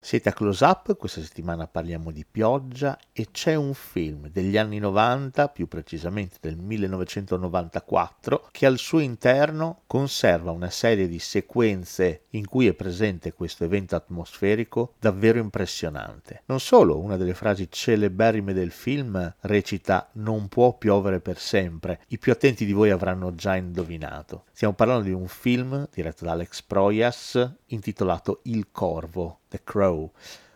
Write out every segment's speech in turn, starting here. Siete a Close Up, questa settimana parliamo di pioggia e c'è un film degli anni 90, più precisamente del 1994, che al suo interno conserva una serie di sequenze in cui è presente questo evento atmosferico davvero impressionante. Non solo, una delle frasi celeberrime del film recita "Non può piovere per sempre", i più attenti di voi avranno già indovinato. Stiamo parlando di un film diretto da Alex Proyas intitolato Il Corvo, The Crow,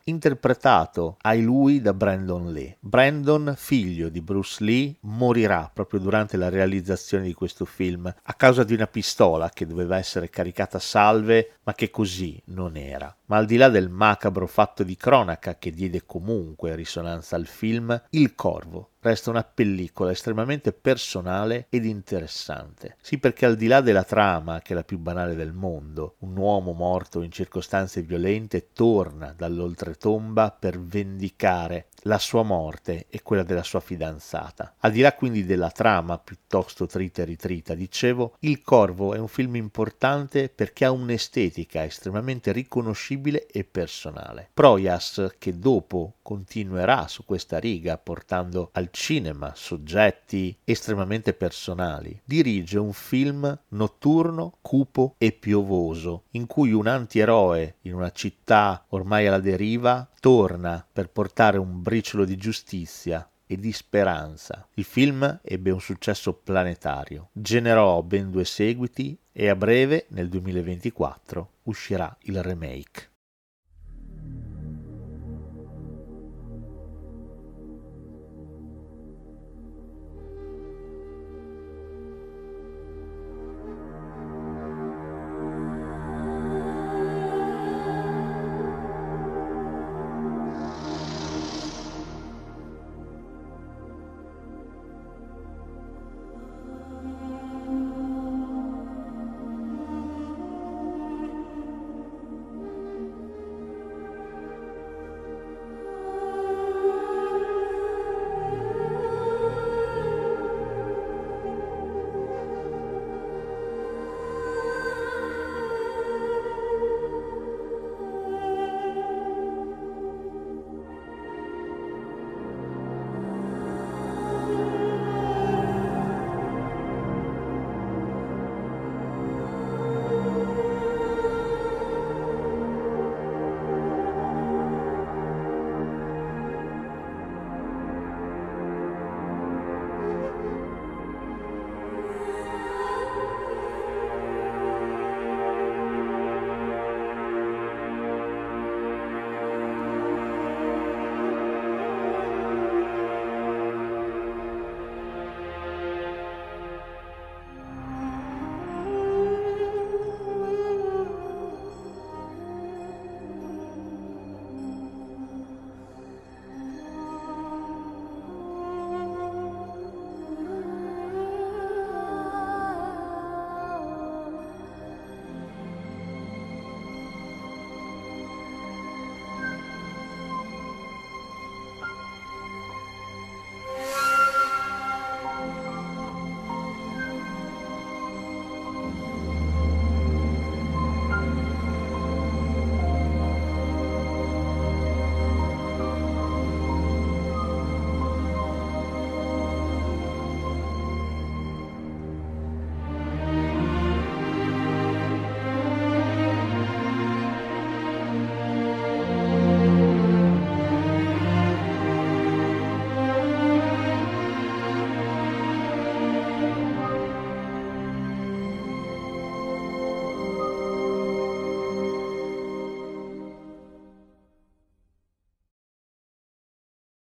interpretato ai lui da Brandon Lee. Brandon, figlio di Bruce Lee, morirà proprio durante la realizzazione di questo film a causa di una pistola che doveva essere caricata a salve, ma che così non era. Ma al di là del macabro fatto di cronaca che diede comunque risonanza al film, Il Corvo resta una pellicola estremamente personale ed interessante. Sì, perché al di là della trama, che è la più banale del mondo, un uomo morto in circostanze violente torna dall'oltretomba per vendicare la sua morte e quella della sua fidanzata. Al di là quindi della trama piuttosto trita e ritrita, dicevo, Il Corvo è un film importante perché ha un'estetica estremamente riconoscibile e personale. Proyas, che dopo continuerà su questa riga portando al cinema soggetti estremamente personali, dirige un film notturno, cupo e piovoso, in cui un antieroe in una città ormai alla deriva torna per portare un briciolo di giustizia e di speranza. Il film ebbe un successo planetario, generò ben 2 seguiti e a breve, nel 2024, uscirà il remake.